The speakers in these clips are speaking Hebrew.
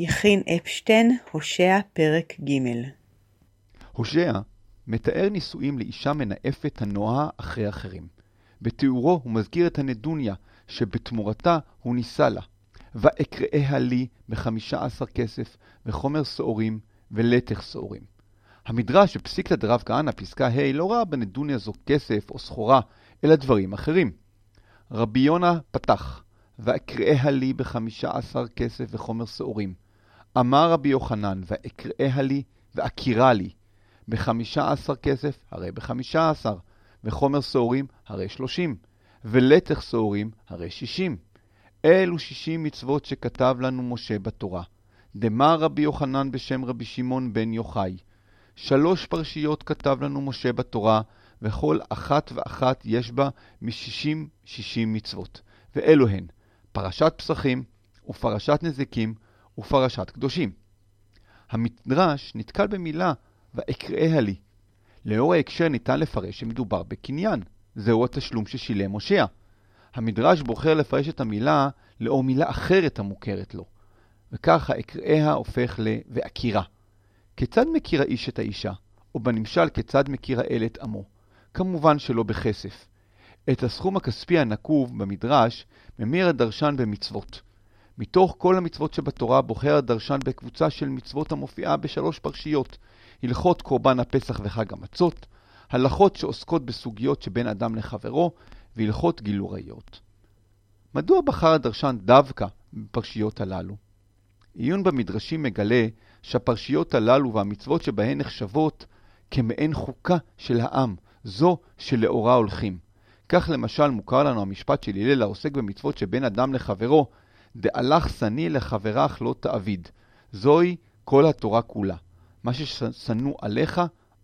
יכין אפשטיין, הושע, פרק ג'. הושע מתאר נישואים לאישה מנאפת הנועה אחרי אחרים. בתיאורו הוא מזכיר את הנדוניה שבתמורתה הוא ניסה לה. ואקראה לי ב15 כסף וחומר סעורים ולתך סעורים. המדרש שפסיקת דרב כהנא פסקה ה' לא ראה בנדוניה זו כסף או סחורה, אלא דברים אחרים. רבי יונה פתח, ואקראה לי ב15 כסף וחומר סעורים. אמר רבי יוחנן, ואקראה לי ואקירה לי. ב15 כסף, הרי ב15, וחומר סעורים, הרי 30, ולתך סעורים, הרי 60. אלו 60 מצוות שכתב לנו משה בתורה. דמה רבי יוחנן בשם רבי שמעון בן יוחאי. 3 פרשיות כתב לנו משה בתורה, וכל אחת ואחת יש בה מ-60 מצוות. ואלו הן פרשת פסחים, ופרשת נזיקים, ופרשת קדושים. המדרש נתקל במילה ואקראה לי. לאור ההקשר ניתן לפרש שמדובר בקניין. זהו התשלום ששילם הושע. המדרש בוחר לפרש את המילה לאור מילה אחרת המוכרת לו. וכך האקראה הופך ל"ואקירה". כיצד מכיר האיש את האישה? או בנמשל כיצד מכיר האל את עמו? כמובן שלא בכסף. את הסכום הכספי הנקוב במדרש ממיר הדרשן במצוות. מתוך כל המצוות שבתורה בוחר הדרשן בקבוצה של מצוות המופיעה ב3 פרשיות. הלכות קורבן הפסח וחג המצות, הלכות שעוסקות בסוגיות שבין אדם לחברו, והלכות גילוריות. מדוע בחר הדרשן דווקא בפרשיות הללו? עיון במדרשים מגלה שהפרשיות הללו והמצוות שבהן נחשבות כמעין חוקה של העם, זו שלאורה הולכים. כך למשל מוכר לנו המשפט של הלל העוסק במצוות שבין אדם לחברו, דהלך שני לחברך לא תעביד. זוהי כל התורה כולה. מה ששנוא עליך,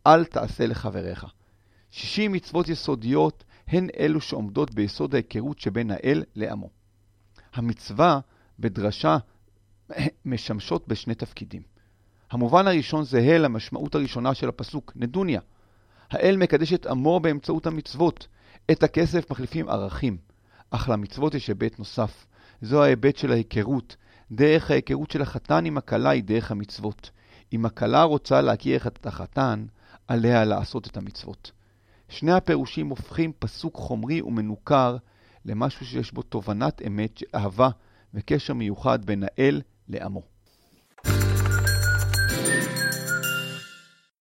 אל תעשה לחבריך. 60 מצוות יסודיות הן אלו שעומדות ביסוד ההיכרות שבין האל לעמו. המצווה בדרשה משמשות בשני תפקידים. המובן הראשון זהה למשמעות הראשונה של הפסוק, נדוניה. האל מקדש את עמו באמצעות המצוות. את הכסף מחליפים ערכים. אך למצוות יש היבט נוסף. זו ההיבט של ההיכרות. דרך ההיכרות של החתן עם הכלה היא דרך המצוות. אם הכלה רוצה להכיר את החתן, עליה לעשות את המצוות. 2 הפירושים הופכים פסוק חומרי ומנוכר למשהו שיש בו תובנת אמת, אהבה וקשר מיוחד בין האל לעמו.